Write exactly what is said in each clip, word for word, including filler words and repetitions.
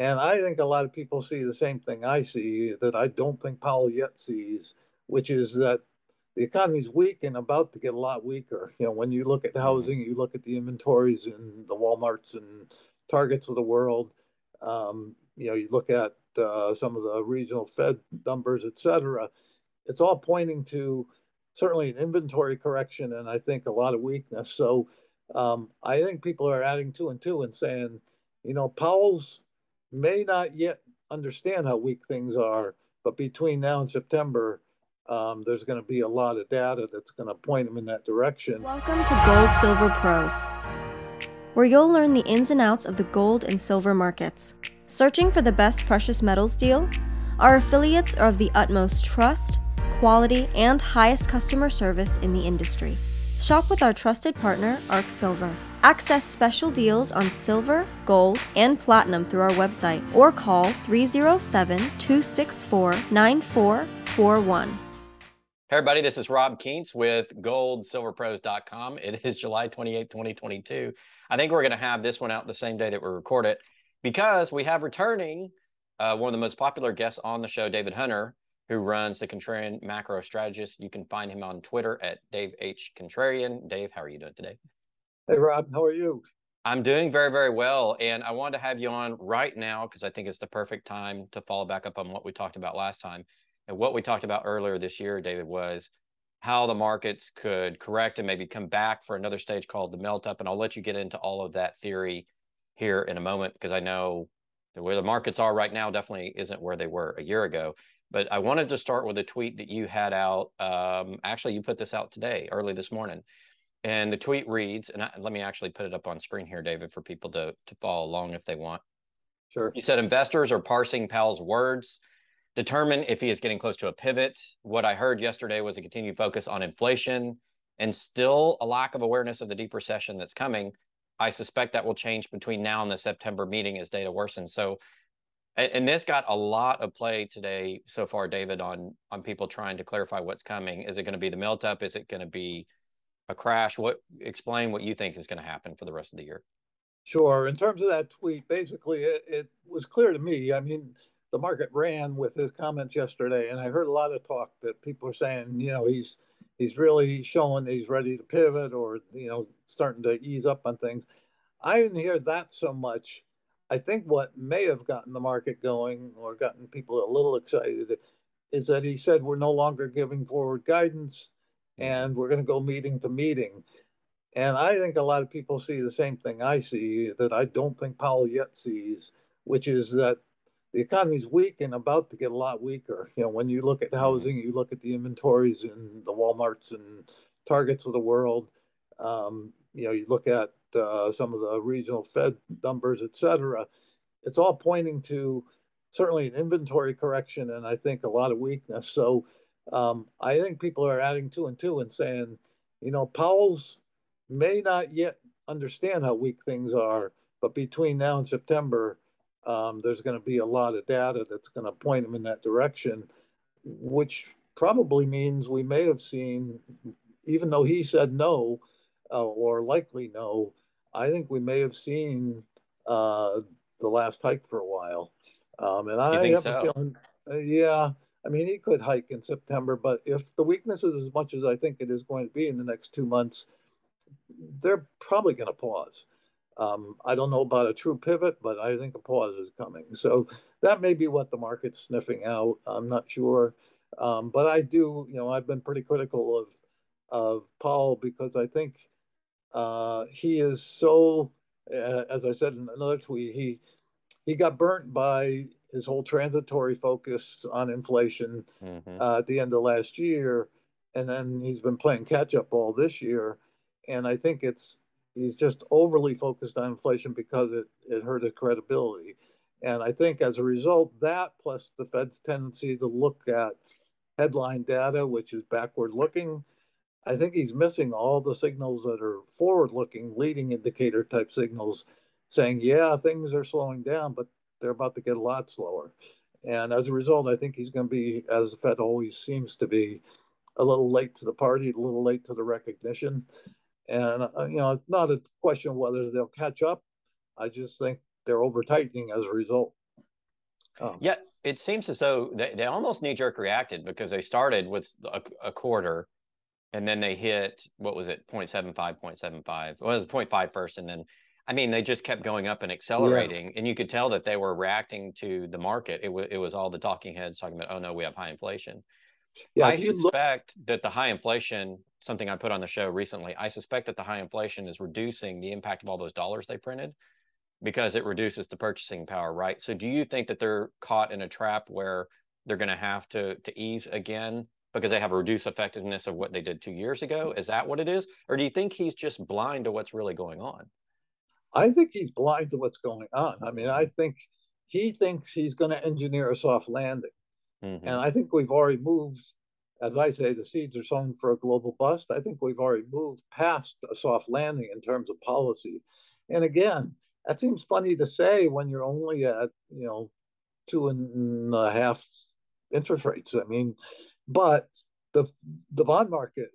And I think a lot of people see the same thing I see that I don't think Powell yet sees, which is that the economy's weak and about to get a lot weaker. You know, when you look at housing, you look at the inventories in the Walmarts and Targets of the world, um, you know, you look at uh, some of the regional Fed numbers, et cetera, it's all pointing to certainly an inventory correction and I think a lot of weakness. So um, I think people are adding two and two and saying, you know, Powell's may not yet understand how weak things are, but between now and September, um, there's going to be a lot of data that's going to point them in that direction. Welcome to Gold Silver Pros, where you'll learn the ins and outs of the gold and silver markets. Searching for the best precious metals deal? Our affiliates are of the utmost trust, quality, and highest customer service in the industry. Shop with our trusted partner, Arc Silver. Access special deals on silver, gold, and platinum through our website or call three oh seven, two six four, nine four four one. Hey everybody, this is Rob Kintz with Gold Silver Pros dot com. It is July twenty-eighth, twenty twenty-two. I think we're going to have this one out the same day that we record it because we have returning uh, one of the most popular guests on the show, David Hunter, who runs the Contrarian Macro Strategist. You can find him on Twitter at Dave H. Contrarian. Dave, how are you doing today? Hey, Rob, how are you? I'm doing very, very well. And I wanted to have you on right now because I think it's the perfect time to follow back up on what we talked about last time. And what we talked about earlier this year, David, was how the markets could correct and maybe come back for another stage called the melt up. And I'll let you get into all of that theory here in a moment because I know that where the markets are right now definitely isn't where they were a year ago. But I wanted to start with a tweet that you had out. Um, actually, you put this out today, early this morning. And the tweet reads, and I, let me actually put it up on screen here, David, for people to, to follow along if they want. Sure. You said, investors are parsing Powell's words, determine if he is getting close to a pivot. What I heard yesterday was a continued focus on inflation and still a lack of awareness of the deep recession that's coming. I suspect that will change between now and the September meeting as data worsens. So And this got a lot of play today so far, David, on, on people trying to clarify what's coming. Is it going to be the melt up? Is it going to be a crash? What explain what you think is going to happen for the rest of the year? Sure. In terms of that tweet, basically, it, it was clear to me. I mean, the market ran with his comments yesterday, and I heard a lot of talk that people are saying, you know, he's he's really showing that he's ready to pivot or, you know, starting to ease up on things. I didn't hear that so much. I think what may have gotten the market going or gotten people a little excited is that he said, we're no longer giving forward guidance and we're going to go meeting to meeting. And I think a lot of people see the same thing I see that I don't think Powell yet sees, which is that the economy's weak and about to get a lot weaker. You know, when you look at housing, you look at the inventories in the Walmarts and Targets of the world, um, you know, you look at Uh, some of the regional Fed numbers, et cetera, it's all pointing to certainly an inventory correction and I think a lot of weakness. So um, I think people are adding two and two and saying, you know, Powell's may not yet understand how weak things are, but between now and September, um, there's going to be a lot of data that's going to point them in that direction, which probably means we may have seen, even though he said no, Uh, or likely no, I think we may have seen uh, the last hike for a while. Um, and I have so? a feeling, uh, yeah, I mean, he could hike in September, but if the weakness is as much as I think it is going to be in the next two months, they're probably going to pause. Um, I don't know about a true pivot, but I think a pause is coming. So that may be what the market's sniffing out. I'm not sure. Um, but I do, you know, I've been pretty critical of, of Powell because I think Uh, he is so, uh, as I said in another tweet, he he got burnt by his whole transitory focus on inflation mm-hmm. uh, at the end of last year, and then he's been playing catch up all this year. And I think it's he's just overly focused on inflation because it it hurt his credibility. And I think as a result, that plus the Fed's tendency to look at headline data, which is backward looking. I think he's missing all the signals that are forward-looking, leading indicator type signals saying, yeah, things are slowing down, but they're about to get a lot slower. And as a result, I think he's going to be, as the Fed always seems to be, a little late to the party, a little late to the recognition. And, you know, it's not a question of whether they'll catch up. I just think they're over-tightening as a result. Um, yeah, it seems as though they, they almost knee-jerk reacted, because they started with a, a quarter, and then they hit, what was it, zero point seven five, zero point seven five. Well, it was zero point five first, and then, I mean, they just kept going up and accelerating, yeah. and you could tell that they were reacting to the market. It, it was all the talking heads talking about, oh, no, we have high inflation. Yeah, I suspect that the high inflation, something I put on the show recently, I suspect that the high inflation is reducing the impact of all those dollars they printed, because it reduces the purchasing power, right? So do you think that they're caught in a trap where they're going to have to to ease again because they have a reduced effectiveness of what they did two years ago? Is that what it is? Or do you think he's just blind to what's really going on? I think he's blind to what's going on. I mean, I think he thinks he's going to engineer a soft landing. Mm-hmm. And I think we've already moved, as I say, the seeds are sown for a global bust. I think we've already moved past a soft landing in terms of policy. And again, that seems funny to say when you're only at, you know, two and a half interest rates. I mean, but the the bond market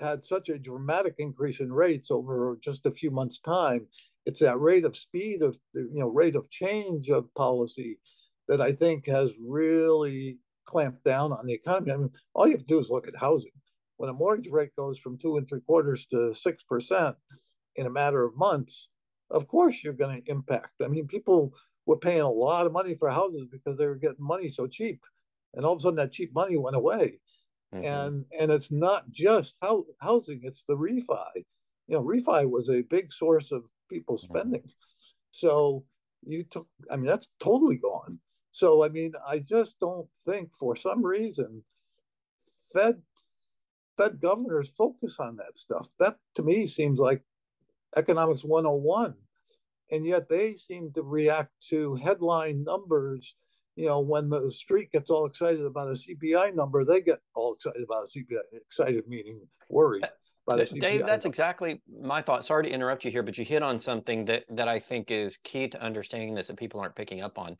had such a dramatic increase in rates over just a few months' time. It's that rate of speed of, you know, rate of change of policy that I think has really clamped down on the economy. I mean, all you have to do is look at housing. When a mortgage rate goes from two and three quarters to six percent in a matter of months, of course you're going to impact. I mean, people were paying a lot of money for houses because they were getting money so cheap. And all of a sudden that cheap money went away. Mm-hmm. And and it's not just how, housing, it's the refi. You know, refi was a big source of people spending. Mm-hmm. So you took, I mean, that's totally gone. So, I mean, I just don't think for some reason, Fed, Fed governors focus on that stuff. That to me seems like economics one oh one. And yet they seem to react to headline numbers. You know, when the street gets all excited about a C P I number, they get all excited about a C P I, excited meaning worried about a C P I Dave, that's number. Exactly my thought. Sorry to interrupt you here, but you hit on something that, that I think is key to understanding this that people aren't picking up on.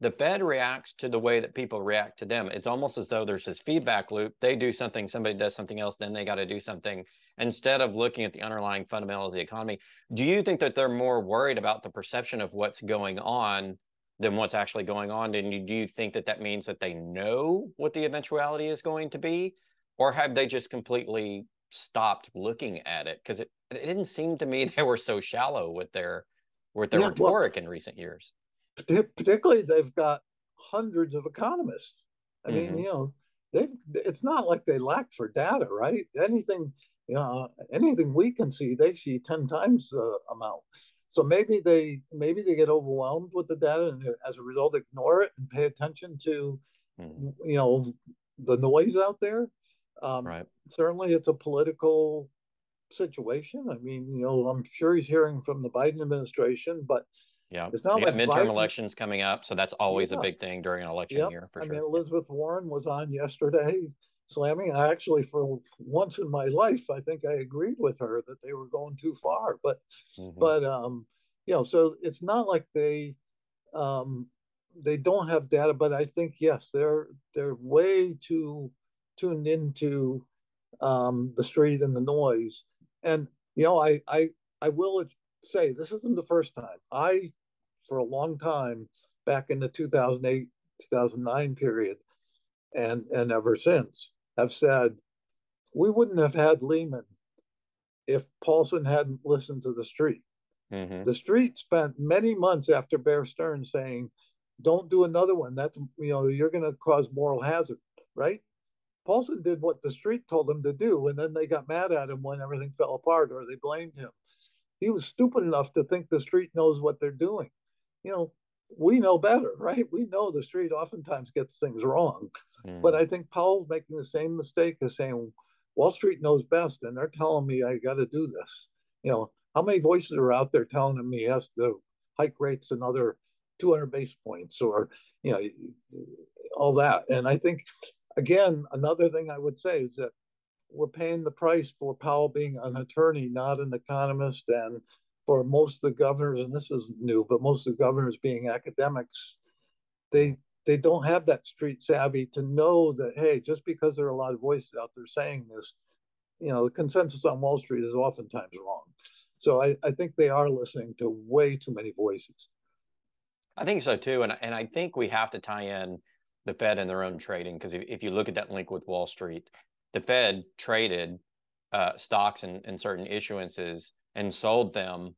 The Fed reacts to the way that people react to them. It's almost as though there's this feedback loop. They do something, somebody does something else, then they got to do something, instead of looking at the underlying fundamentals of the economy. Do you think that they're more worried about the perception of what's going on than what's actually going on? And you, do you think that that means that they know what the eventuality is going to be? Or have they just completely stopped looking at it? Because it, it didn't seem to me they were so shallow with their, with their yeah, rhetoric well, in recent years. Particularly, they've got hundreds of economists. I mean, mm-hmm. you know, they've, it's not like they lack for data, right? Anything, you know, anything we can see, they see ten times the amount. So maybe they maybe they get overwhelmed with the data and as a result ignore it and pay attention to, mm-hmm. you know, the noise out there. Um, right. Certainly, it's a political situation. I mean, you know, I'm sure he's hearing from the Biden administration, but. Yeah, it's not like midterm Biden. Elections coming up, so that's always yeah. a big thing during an election yep. year. For I sure. I mean, Elizabeth Warren was on yesterday slamming. I actually, for once in my life, I think I agreed with her that they were going too far. But, mm-hmm. but um, you know, so it's not like they um, they don't have data. But I think yes, they're they're way too tuned into um, the street and the noise. And you know, I I I will say this isn't the first time. I. For a long time, back in the two thousand eight, two thousand nine period, and, and ever since, have said, we wouldn't have had Lehman if Paulson hadn't listened to the street. Mm-hmm. The street spent many months after Bear Stearns saying, don't do another one. That's, you know, you're going to cause moral hazard, right? Paulson did what the street told him to do, and then they got mad at him when everything fell apart, or they blamed him. He was stupid enough to think the street knows what they're doing. You know, we know better, right? We know the street oftentimes gets things wrong. Mm. But I think Powell's making the same mistake as saying, Wall Street knows best, and they're telling me I got to do this. You know, how many voices are out there telling him he has to hike rates another two hundred basis points or, you know, all that? And I think, again, another thing I would say is that we're paying the price for Powell being an attorney, not an economist, and for most of the governors, and this is new, but most of the governors being academics, they they don't have that street savvy to know that, hey, just because there are a lot of voices out there saying this, you know, the consensus on Wall Street is oftentimes wrong. So I, I think they are listening to way too many voices. I think so too. And, and I think we have to tie in the Fed and their own trading, because if, if you look at that link with Wall Street, the Fed traded uh, stocks and, and certain issuances and sold them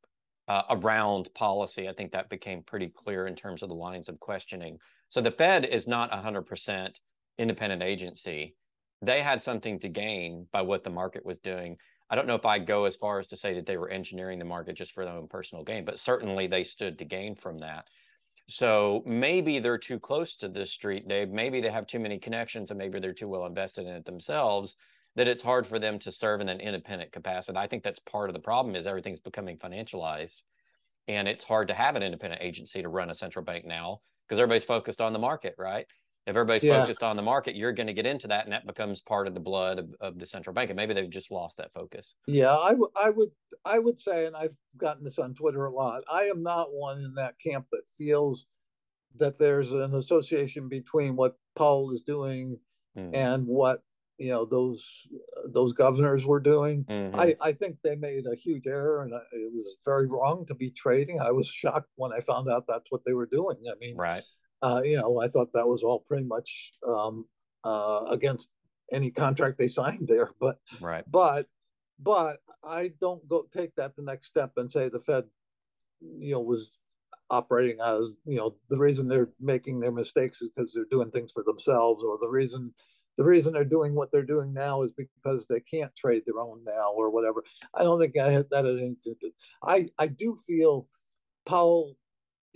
uh, around policy. I think that became pretty clear in terms of the lines of questioning. So the Fed is not one hundred percent independent agency. They had something to gain by what the market was doing. I don't know if I go as far as to say that they were engineering the market just for their own personal gain, but certainly they stood to gain from that. So maybe they're too close to the street, Dave. Maybe they have too many connections, and maybe they're too well invested in it themselves that it's hard for them to serve in an independent capacity. I think that's part of the problem, is everything's becoming financialized, and it's hard to have an independent agency to run a central bank now because everybody's focused on the market, right? If everybody's yeah. focused on the market, you're going to get into that, and that becomes part of the blood of, of the central bank. And maybe they've just lost that focus. Yeah, I, w I would I would say, and I've gotten this on Twitter a lot, I am not one in that camp that feels that there's an association between what Powell is doing mm-hmm. and what, you know, those those governors were doing. Mm-hmm. I, I think they made a huge error, and it was very wrong to be trading. I was shocked when I found out that's what they were doing. I mean, right. Uh, you know, I thought that was all pretty much um, uh, against any contract they signed there. But right. but but I don't go take that the next step and say the Fed, you know, was operating as, you know, the reason they're making their mistakes is because they're doing things for themselves, or the reason the reason they're doing what they're doing now is because they can't trade their own now or whatever. I don't think I have that as anything to do. I I do feel Powell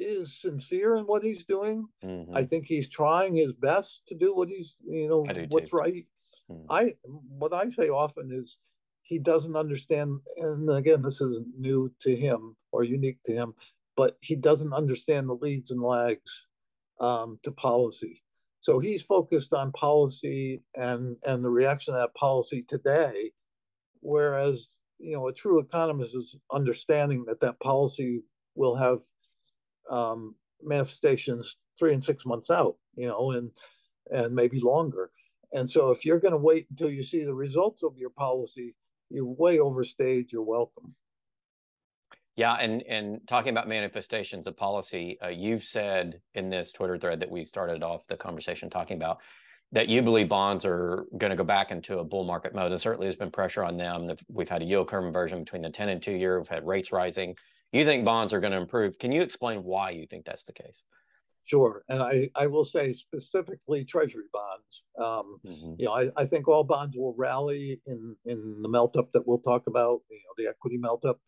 is sincere in what he's doing. Mm-hmm. I think he's trying his best to do what he's, you know, what's too. right. Mm. I what I say often is he doesn't understand, and again, this isn't new to him or unique to him, but he doesn't understand the leads and lags um, to policy. So he's focused on policy and and the reaction to that policy today, whereas, you know, a true economist is understanding that that policy will have Um, manifestations three and six months out, you know, and and maybe longer. And so if you're going to wait until you see the results of your policy, you way overstayed your welcome. Yeah, and and talking about manifestations of policy, uh, you've said in this Twitter thread that we started off the conversation talking about that you believe bonds are going to go back into a bull market mode, and certainly there's been pressure on them. We've had a yield curve inversion between the ten and two year. We've had rates rising. You think bonds are going to improve. Can you explain why you think that's the case? Sure. And I, I will say specifically treasury bonds. Um, mm-hmm. You know, I, I think all bonds will rally in, in the melt-up that we'll talk about, you know, the equity melt-up.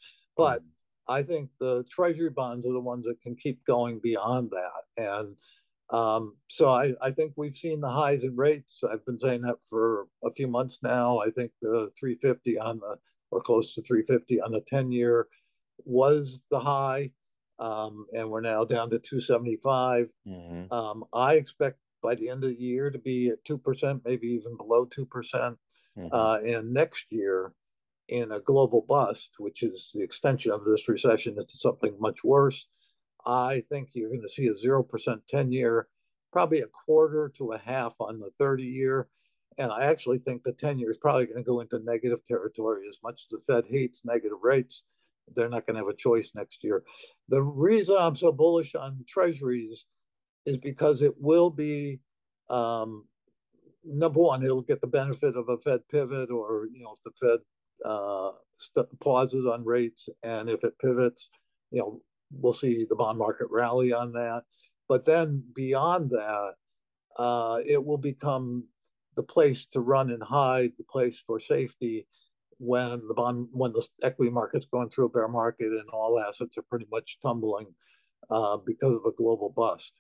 But mm-hmm. I think the treasury bonds are the ones that can keep going beyond that. And um, so I, I think we've seen the highs in rates. I've been saying that for a few months now. I think the three fifty on the, or close to three fifty on the ten year, was the high, um, and we're now down to two seventy-five. Mm-hmm. um, I expect by the end of the year to be at two percent, maybe even below two percent. Mm-hmm. uh, and next year, in a global bust, which is the extension of this recession into something much worse, I think you're going to see a zero percent ten year, probably a quarter to a half on the thirty year. And I actually think the ten year is probably going to go into negative territory. As much as the Fed hates negative rates, they're not going to have a choice next year. The reason I'm so bullish on treasuries is because it will be, um, number one, it'll get the benefit of a Fed pivot, or, you know, if the Fed uh, pauses on rates, and if it pivots, you know, we'll see the bond market rally on that. But then beyond that, uh, it will become the place to run and hide, the place for safety, when the bond, when the equity market's going through a bear market and all assets are pretty much tumbling uh, because of a global bust.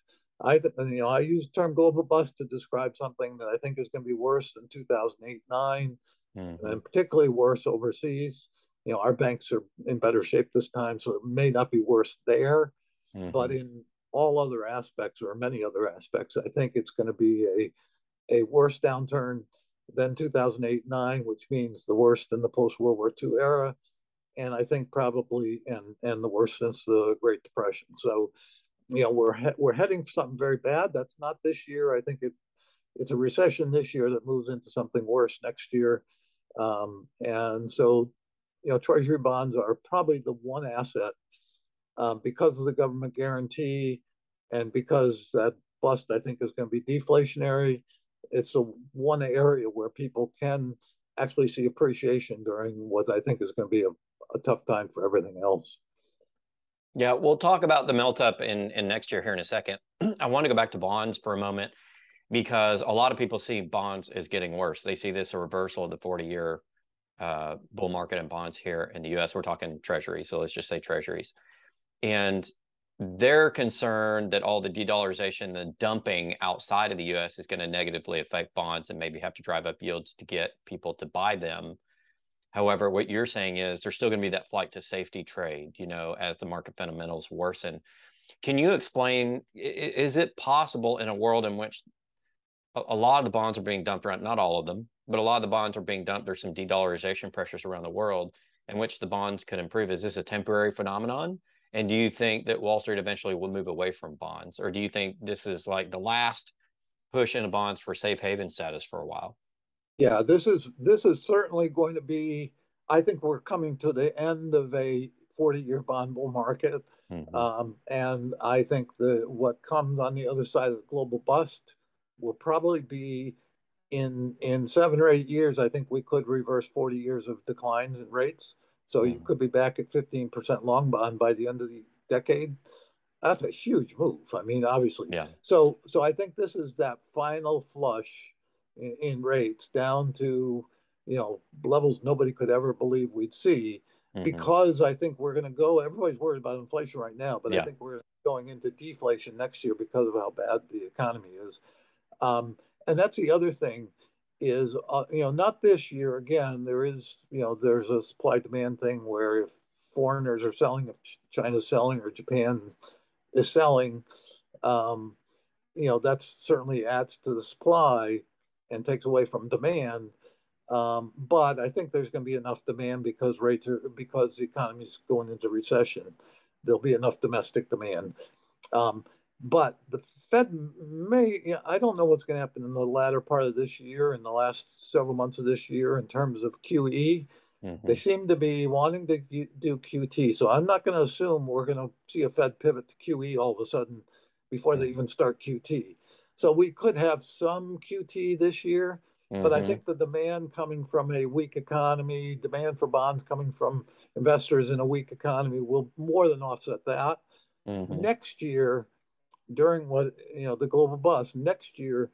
I, you know, I use the term global bust to describe something that I think is going to be worse than two thousand eight, nine, mm-hmm. and particularly worse overseas. You know, our banks are in better shape this time, so it may not be worse there, mm-hmm. but in all other aspects, or many other aspects, I think it's going to be a, a worse downturn than two thousand eight, nine, which means the worst in the post-World War Two era, and I think probably and and the worst since the Great Depression. So, you know, we're he we're heading for something very bad. That's not this year. I think it it's a recession this year that moves into something worse next year. Um, and so, you know, treasury bonds are probably the one asset uh, because of the government guarantee And because that bust, I think, is going to be deflationary, it's a one area where people can actually see appreciation during what I think is going to be a, a tough time for everything else. Yeah, we'll talk about the melt up in, in next year here in a second. I want to go back to bonds for a moment, because a lot of people see bonds as getting worse. They see this a reversal of the forty-year uh, bull market in bonds here in the U S. We're talking treasuries, so let's just say treasuries. And they're concerned that all the de-dollarization, the dumping outside of the U S is going to negatively affect bonds and maybe have to drive up yields to get people to buy them. However, what you're saying is there's still going to be that flight to safety trade, you know, as the market fundamentals worsen. Can you explain, is it possible in a world in which a lot of the bonds are being dumped around, not all of them, but a lot of the bonds are being dumped, there's some de-dollarization pressures around the world in which the bonds could improve? Is this a temporary phenomenon? And do you think that Wall Street eventually will move away from bonds? Or do you think this is like the last push into bonds for safe haven status for a while? Yeah, this is this is certainly going to be, I think we're coming to the end of a forty-year bond bull market. Mm-hmm. um, and I think the what comes on the other side of the global bust will probably be in in seven or eight years. I think we could reverse forty years of declines in rates. So you could be back at fifteen percent long bond by the end of the decade. That's a huge move. I mean, obviously. Yeah. So so I think this is that final flush in, in rates down to, you know, levels nobody could ever believe we'd see, mm-hmm. because I think we're going to go, everybody's worried about inflation right now, but yeah. I think we're going into deflation next year because of how bad the economy is. Um, and that's the other thing. Is, uh, you know, not this year. Again, there is, you know, there's a supply demand thing where if foreigners are selling, if China's selling or Japan is selling, um, you know, that certainly adds to the supply and takes away from demand. Um, but I think there's going to be enough demand because rates are, because the economy is going into recession. There'll be enough domestic demand. Um, But the Fed may, you know, I don't know what's going to happen in the latter part of this year, in the last several months of this year, in terms of Q E. Mm-hmm. They seem to be wanting to do Q T. So I'm not going to assume we're going to see a Fed pivot to Q E all of a sudden before mm-hmm. they even start Q T. So we could have some Q T this year, mm-hmm. but I think the demand coming from a weak economy, demand for bonds coming from investors in a weak economy will more than offset that. Mm-hmm. Next year, during what, you know, the global bust next year,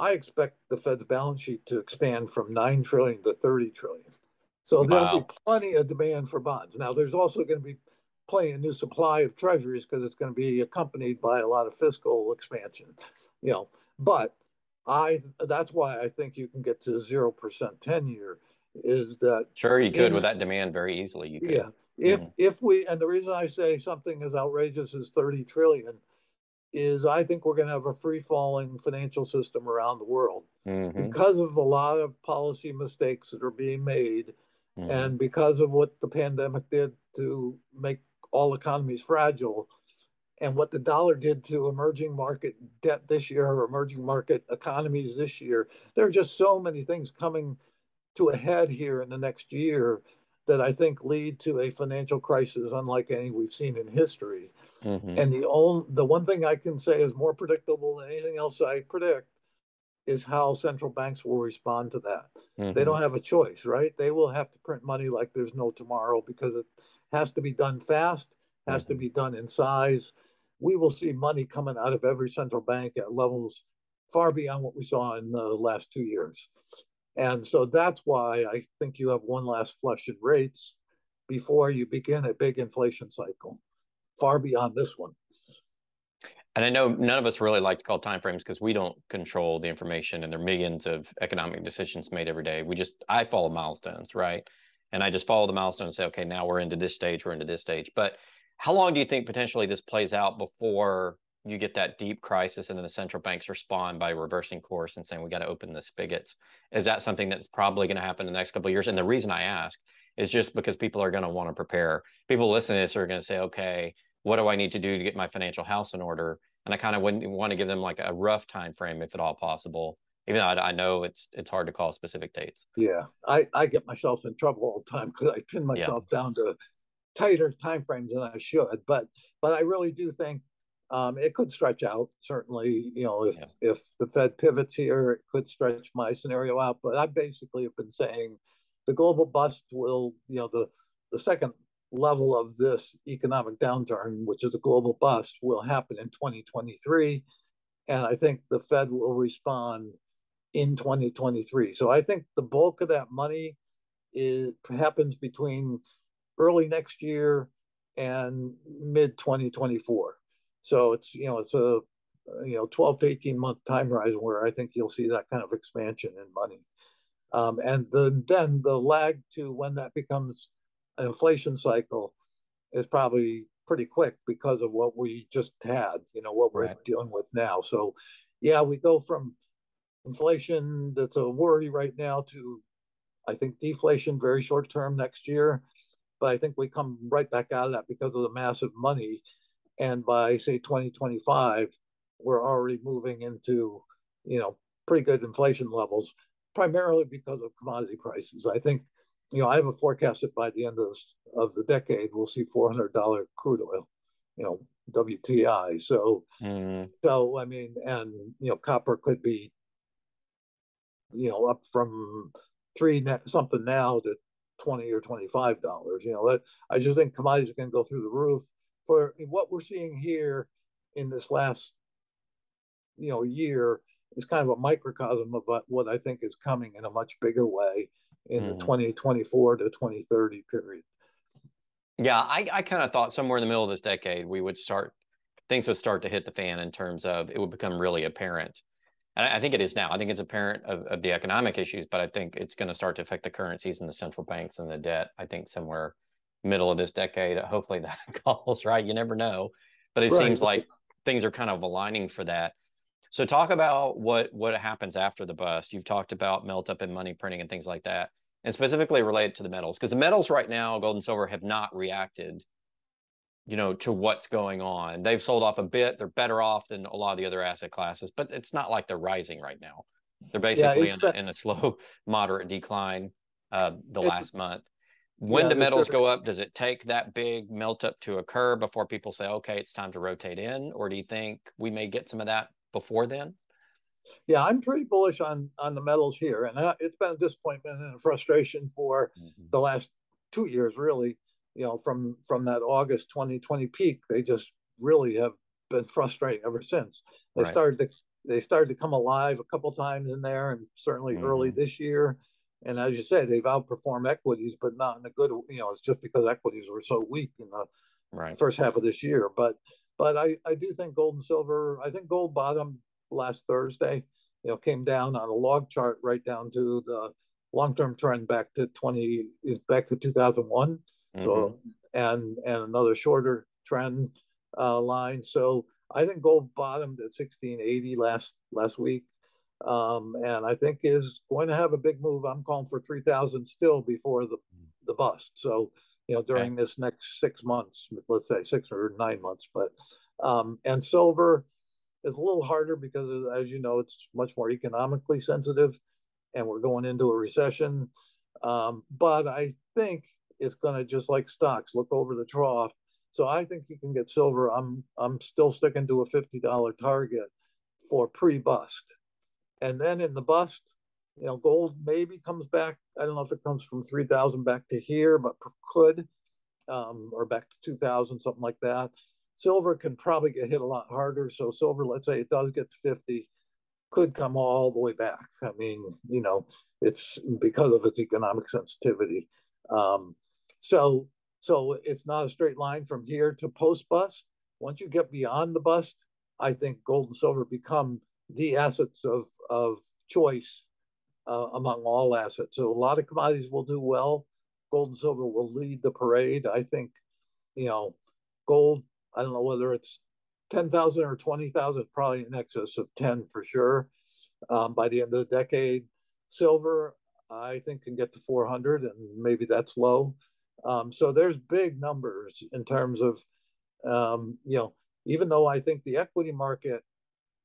I expect the Fed's balance sheet to expand from nine trillion dollars to thirty trillion dollars. So there'll wow. be plenty of demand for bonds. Now, there's also going to be plenty of new supply of treasuries because it's going to be accompanied by a lot of fiscal expansion, you know. But I that's why I think you can get to zero percent ten-year is that. Sure, you could in, with that demand very easily. You could. Yeah. If, mm. if we, and the reason I say something as outrageous as thirty trillion dollars is I think we're going to have a free-falling financial system around the world mm-hmm. because of a lot of policy mistakes that are being made mm-hmm. and because of what the pandemic did to make all economies fragile and what the dollar did to emerging market debt this year or emerging market economies this year. There are just so many things coming to a head here in the next year that I think lead to a financial crisis unlike any we've seen in history. Mm-hmm. And the only, the one thing I can say is more predictable than anything else I predict is how central banks will respond to that. Mm-hmm. They don't have a choice, right? They will have to print money like there's no tomorrow because it has to be done fast, has mm-hmm. to be done in size. We will see money coming out of every central bank at levels far beyond what we saw in the last two years. And so that's why I think you have one last flush in rates before you begin a big inflation cycle, far beyond this one. And I know none of us really like to call timeframes because we don't control the information and there are millions of economic decisions made every day. We just, I follow milestones, right? And I just follow the milestones and say, okay, now we're into this stage, we're into this stage. But how long do you think potentially this plays out before you get that deep crisis and then the central banks respond by reversing course and saying, we got to open the spigots? Is that something that's probably going to happen in the next couple of years? And the reason I ask is just because people are going to want to prepare. People listening to this are going to say, okay, what do I need to do to get my financial house in order? And I kind of wouldn't want to give them like a rough time frame if at all possible, even though I, I know it's it's hard to call specific dates. Yeah, I, I get myself in trouble all the time because I pin myself yeah. down to tighter timeframes than I should. But, but I really do think Um, it could stretch out, certainly, you know, if, yeah. if the Fed pivots here, it could stretch my scenario out. But I basically have been saying the global bust will, you know, the, the second level of this economic downturn, which is a global bust, will happen in twenty twenty-three. And I think the Fed will respond in twenty twenty-three. So I think the bulk of that money is, happens between early next year and mid twenty twenty-four. So it's, you know, it's a, you know, twelve to eighteen month time horizon where I think you'll see that kind of expansion in money. Um, and the, then the lag to when that becomes an inflation cycle is probably pretty quick because of what we just had, you know, what we're right. dealing with now. So, yeah, we go from inflation that's a worry right now to, I think, deflation very short term next year. But I think we come right back out of that because of the massive money. And by, say, twenty twenty-five, we're already moving into, you know, pretty good inflation levels, primarily because of commodity prices. I think, you know, I have a forecast that by the end of, this, of the decade, we'll see four hundred dollars crude oil, you know, W T I. So, mm. so I mean, and, you know, copper could be, you know, up from three something now to twenty or twenty-five dollars. You know, that, I just think commodities are going to go through the roof. For what we're seeing here in this last, you know, year is kind of a microcosm of what I think is coming in a much bigger way in mm. the twenty twenty-four to twenty thirty period. Yeah, I, I kind of thought somewhere in the middle of this decade, we would start, things would start to hit the fan in terms of it would become really apparent. And I, I think it is now. I think it's apparent of, of the economic issues, but I think it's going to start to affect the currencies and the central banks and the debt, I think somewhere middle of this decade. Hopefully that calls right. You never know, but it right. seems like things are kind of aligning for that. So talk about what, what happens after the bust. You've talked about melt up in money printing and things like that, and specifically related to the metals, because the metals right now, gold and silver, have not reacted, you know, to what's going on. They've sold off a bit. They're better off than a lot of the other asset classes, but it's not like they're rising right now. They're basically yeah, in, been... in a slow, moderate decline uh, the it's... last month. When yeah, do metals go up? Does it take that big melt up to occur before people say, okay, it's time to rotate in? Or do you think we may get some of that before then? Yeah, I'm pretty bullish on, on the metals here. And I, it's been a disappointment and a frustration for mm-hmm. the last two years, really. You know, from, from that August twenty twenty peak, they just really have been frustrating ever since. They, right. started, to, they started to come alive a couple times in there, and certainly mm-hmm. early this year. And as you said, they've outperformed equities, but not in a good, you know, it's just because equities were so weak in the right. first half of this year. But but I, I do think gold and silver, I think gold bottomed last Thursday, you know, came down on a log chart right down to the long-term trend back to twenty, back to two thousand one. Mm-hmm. So and, and another shorter trend uh, line. So I think gold bottomed at sixteen eighty last last week. Um, and I think is going to have a big move. I'm calling for three thousand still before the, the bust. So, you know, during okay. this next six months, let's say six or nine months. But um, and silver is a little harder because, as you know, it's much more economically sensitive, and we're going into a recession. Um, but I think it's going to, just like stocks, look over the trough. So I think you can get silver. I'm I'm still sticking to a fifty dollar target for pre-bust. And then in the bust, you know, gold maybe comes back. I don't know if it comes from three thousand back to here, but could, um, or back to two thousand, something like that. Silver can probably get hit a lot harder. So silver, let's say it does get to fifty, could come all the way back. I mean, you know, it's because of its economic sensitivity. Um, so, so it's not a straight line from here to post-bust. Once you get beyond the bust, I think gold and silver become the assets of, of choice uh, among all assets. So a lot of commodities will do well. Gold and silver will lead the parade. I think, you know, gold, I don't know whether it's ten thousand or twenty thousand, probably in excess of ten for sure um, by the end of the decade. Silver, I think, can get to four hundred, and maybe that's low. Um, so there's big numbers in terms of, um, you know, even though I think the equity market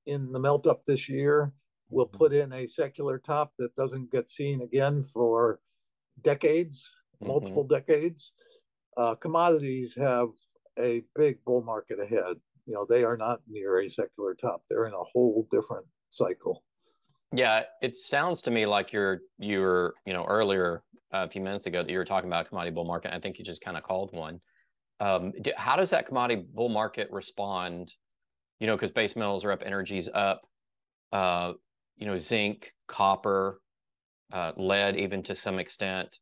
in the melt up this year will put in a secular top that doesn't get seen again for decades, multiple mm-hmm. decades. Uh, commodities have a big bull market ahead. you know, they are not near a secular top. They're in a whole different cycle. Yeah, it sounds to me like you're you were, you know, earlier uh, a few minutes ago that you were talking about a commodity bull market. I think you just kind of called one. Um, do, how does that commodity bull market respond? You know, because base metals are up, energy's up, uh, you know, zinc, copper, uh, lead, even to some extent.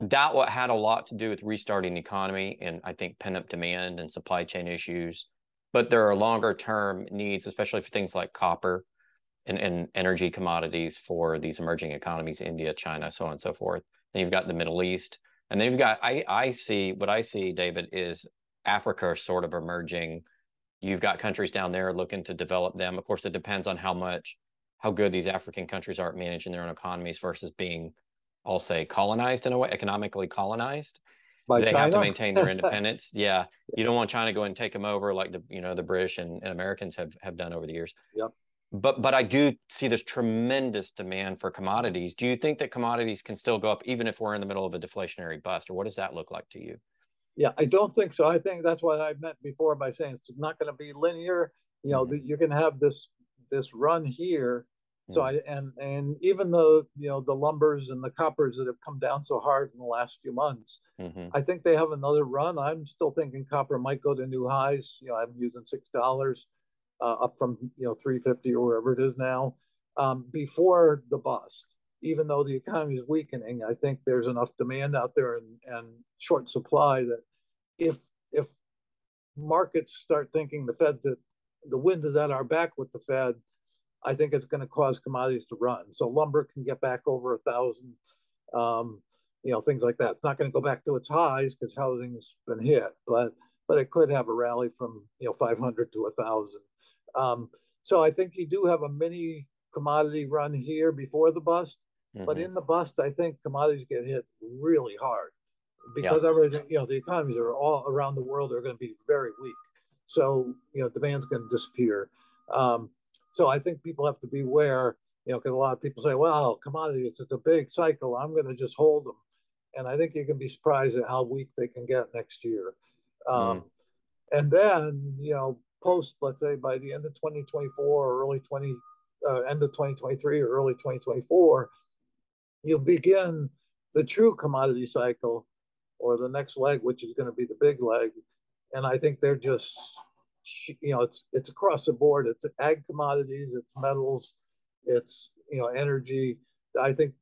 That what had a lot to do with restarting the economy and I think pent-up demand and supply chain issues. But there are longer-term needs, especially for things like copper and, and energy commodities for these emerging economies, India, China, so on and so forth. Then you've got the Middle East. And then you've got, I, I see, what I see, David, is Africa sort of emerging. You've got countries down there looking to develop them. Of course, it depends on how much, how good these African countries are at managing their own economies versus being, I'll say, colonized in a way, economically colonized. By they China? Have to maintain their independence. Yeah. You don't want China to go and take them over like the, you know, the British and, and Americans have, have done over the years. Yep. But, but I do see this tremendous demand for commodities. Do you think that commodities can still go up even if we're in the middle of a deflationary bust? Or what does that look like to you? Yeah, I don't think so. I think that's what I meant before by saying it's not going to be linear. You know, mm-hmm. you can have this this run here. So I, and and even though, you know, the lumbers and the coppers that have come down so hard in the last few months, mm-hmm. I think they have another run. I'm still thinking copper might go to new highs. You know, I'm using six dollars uh, up from, you know, three fifty or wherever it is now um, before the bust. Even though the economy is weakening, I think there's enough demand out there and, and short supply that if if markets start thinking the Fed, that the wind is at our back with the Fed, I think it's going to cause commodities to run. So lumber can get back over a thousand, um, you know, things like that. It's not going to go back to its highs because housing's been hit, but but it could have a rally from, you know, five hundred to a thousand. Um, so I think you do have a mini commodity run here before the bust, mm-hmm. but in the bust, I think commodities get hit really hard because yeah. everything, you know, the economies are all around the world are going to be very weak. So, you know, demand's going to disappear. Um, So I think people have to beware, you know, because a lot of people say, well, commodities, it's a big cycle. I'm going to just hold them. And I think you can be surprised at how weak they can get next year. Um, mm. And then, you know, post, let's say by the end of twenty twenty-four or early twenty, uh, end of twenty twenty-three or early twenty twenty-four, you'll begin the true commodity cycle or the next leg, which is going to be the big leg. And I think they're just... you know, it's it's across the board. It's ag commodities, it's metals, it's, you know, energy. I think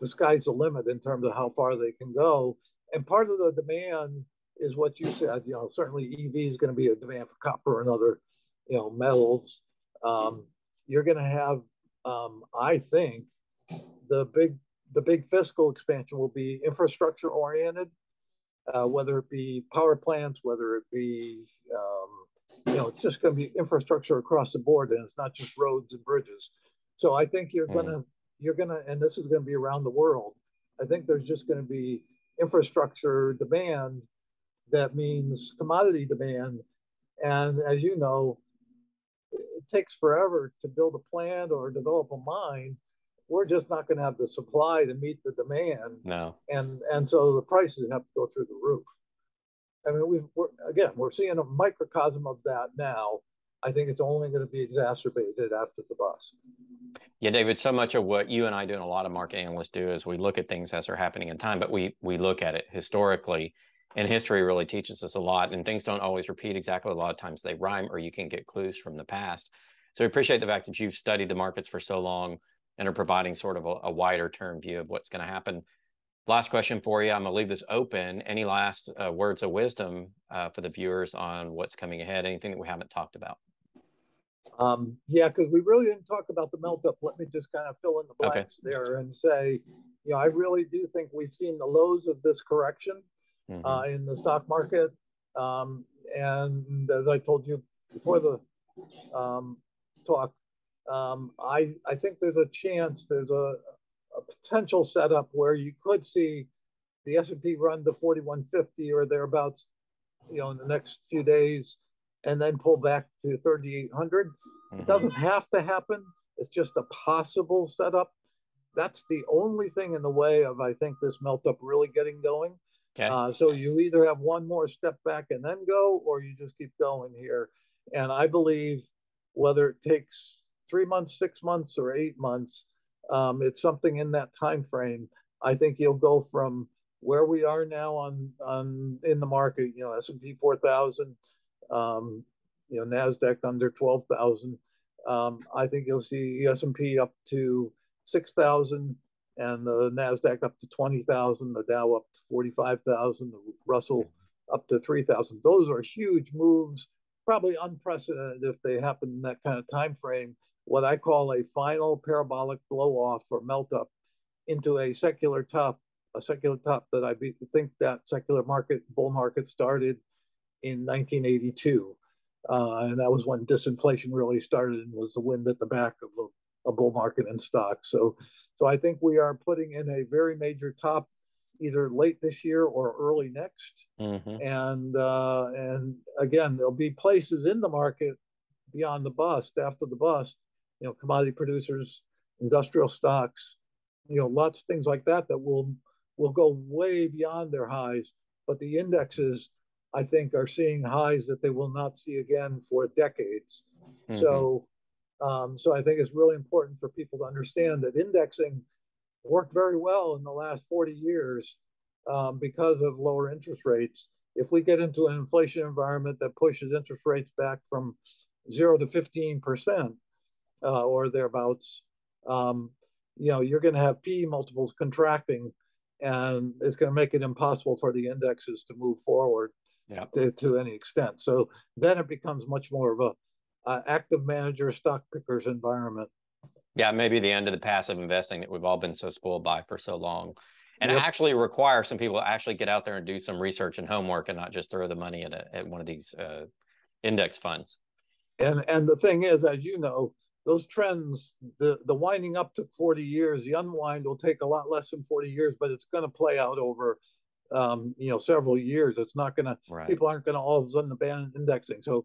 the sky's the limit in terms of how far they can go. And part of the demand is what you said. You know, certainly E V is going to be a demand for copper and other, you know, metals. Um, you're going to have, um, I think, the big the big fiscal expansion will be infrastructure oriented, uh, whether it be power plants, whether it be um, you know, it's just going to be infrastructure across the board, and it's not just roads and bridges. So I think you're going to, you're going to, and this is going to be around the world. I think there's just going to be infrastructure demand that means commodity demand. And as you know, it takes forever to build a plant or develop a mine. We're just not going to have the supply to meet the demand. No. And, and so the prices have to go through the roof. I mean, we've, we're, again, we're seeing a microcosm of that now. I think it's only going to be exacerbated after the bust. Yeah, David, so much of what you and I do and a lot of market analysts do is we look at things as they're happening in time, but we we look at it historically, and history really teaches us a lot, and things don't always repeat exactly. A lot of times they rhyme, or you can get clues from the past. So we appreciate the fact that you've studied the markets for so long and are providing sort of a, a wider term view of what's going to happen. Last question for you. I'm going to leave this open. Any last uh, words of wisdom uh, for the viewers on what's coming ahead? Anything that we haven't talked about? Um, yeah, because we really didn't talk about the melt up. Let me just kind of fill in the blanks okay. there and say, you know, I really do think we've seen the lows of this correction mm-hmm. uh, in the stock market. Um, and as I told you before the um, talk, um, I, I think there's a chance, there's a, a potential setup where you could see the S and P run to forty-one fifty or thereabouts, you know, in the next few days, and then pull back to thirty-eight hundred. Mm-hmm. It doesn't have to happen. It's just a possible setup. That's the only thing in the way of, I think, this melt up really getting going. Okay. Uh, so you either have one more step back and then go, or you just keep going here. And I believe whether it takes three months, six months, or eight months, um, it's something in that time frame. I think you'll go from where we are now on on in the market, you know, S and P four thousand, um, you know, NASDAQ under twelve thousand. Um, I think you'll see S and P up to six thousand. And the NASDAQ up to twenty thousand, the Dow up to forty-five thousand, the Russell up to three thousand. Those are huge moves, probably unprecedented if they happen in that kind of time frame, what I call a final parabolic blow-off or melt-up into a secular top, a secular top that I think that secular market, bull market started in nineteen eighty-two. Uh, and that was when disinflation really started and was the wind at the back of the a bull market in stock. So, so I think we are putting in a very major top either late this year or early next. Mm-hmm. And, uh, and again, there'll be places in the market beyond the bust, after the bust, you know, commodity producers, industrial stocks, you know, lots of things like that, that will, will go way beyond their highs. But the indexes, I think, are seeing highs that they will not see again for decades. Mm-hmm. So, Um, so I think it's really important for people to understand that indexing worked very well in the last forty years um, because of lower interest rates. If we get into an inflation environment that pushes interest rates back from zero to fifteen percent uh, or thereabouts, um, you know, you're going to have P multiples contracting, and it's going to make it impossible for the indexes to move forward. Yep. to, to any extent. So then it becomes much more of a Uh, active manager, stock pickers environment. Yeah, maybe the end of the passive investing that we've all been so spoiled by for so long. And yep. actually require some people to actually get out there and do some research and homework and not just throw the money at, a, at one of these uh, index funds. And and the thing is, as you know, those trends, the, the winding up took forty years, the unwind will take a lot less than forty years, but it's going to play out over um, you know, several years. It's not going right. to, people aren't going to all of a sudden abandon indexing. So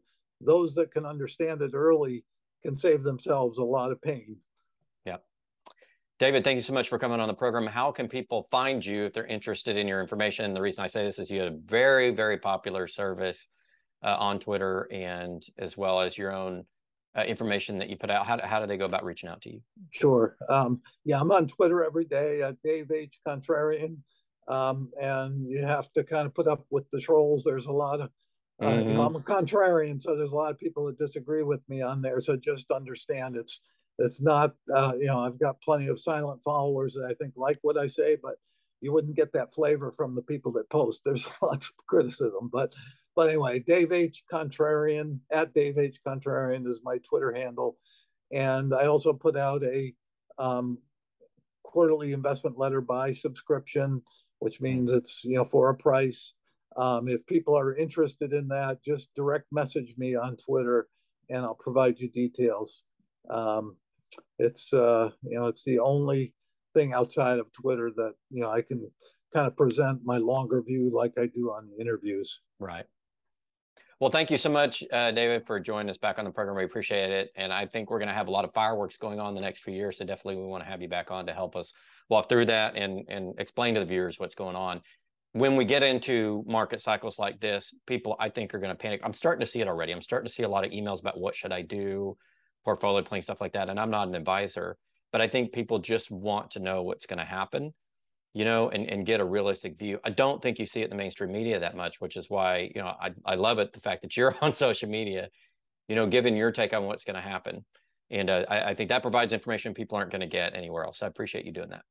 those that can understand it early can save themselves a lot of pain. Yeah. David, thank you so much for coming on the program. How can people find you if they're interested in your information? The reason I say this is you had a very, very popular service uh, on Twitter, and as well as your own uh, information that you put out. How, how do they go about reaching out to you? Sure. Um, yeah, I'm on Twitter every day at Dave H. Contrarian. Um, and you have to kind of put up with the trolls. There's a lot of Uh, you know, I'm a contrarian, so there's a lot of people that disagree with me on there. So just understand it's it's not, uh, you know, I've got plenty of silent followers that I think like what I say, but you wouldn't get that flavor from the people that post. There's lots of criticism. But but anyway, Dave H. Contrarian, at Dave H. Contrarian is my Twitter handle. And I also put out a um, quarterly investment letter by subscription, which means it's, you know, for a price. Um, if people are interested in that, just direct message me on Twitter, and I'll provide you details. Um, it's uh, you know, it's the only thing outside of Twitter that, you know, I can kind of present my longer view like I do on the interviews. Right. Well, thank you so much, uh, David, for joining us back on the program. We appreciate it, and I think we're going to have a lot of fireworks going on in the next few years. So definitely, we want to have you back on to help us walk through that and and explain to the viewers what's going on. When we get into market cycles like this, people, I think, are going to panic. I'm starting to see it already. I'm starting to see a lot of emails about what should I do, portfolio planning, stuff like that. And I'm not an advisor, but I think people just want to know what's going to happen, you know, and, and get a realistic view. I don't think you see it in the mainstream media that much, which is why, you know, I, I love it, the fact that you're on social media, you know, giving your take on what's going to happen. And uh, I, I think that provides information people aren't going to get anywhere else. I appreciate you doing that.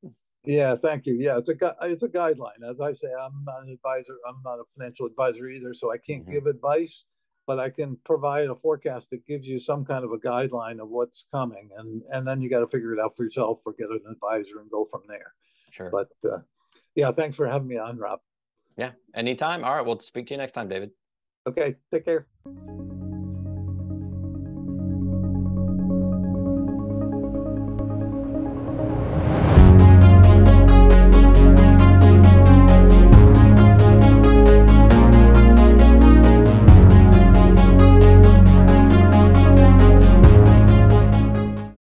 Yeah, thank you. Yeah, it's a it's a guideline. As I say, I'm not an advisor. I'm not a financial advisor either, so I can't mm-hmm. give advice, but I can provide a forecast that gives you some kind of a guideline of what's coming, and and then you got to figure it out for yourself or get an advisor and go from there. Sure. But uh, yeah, thanks for having me on, Rob. Yeah, anytime. All right, we'll speak to you next time, David. Okay, take care.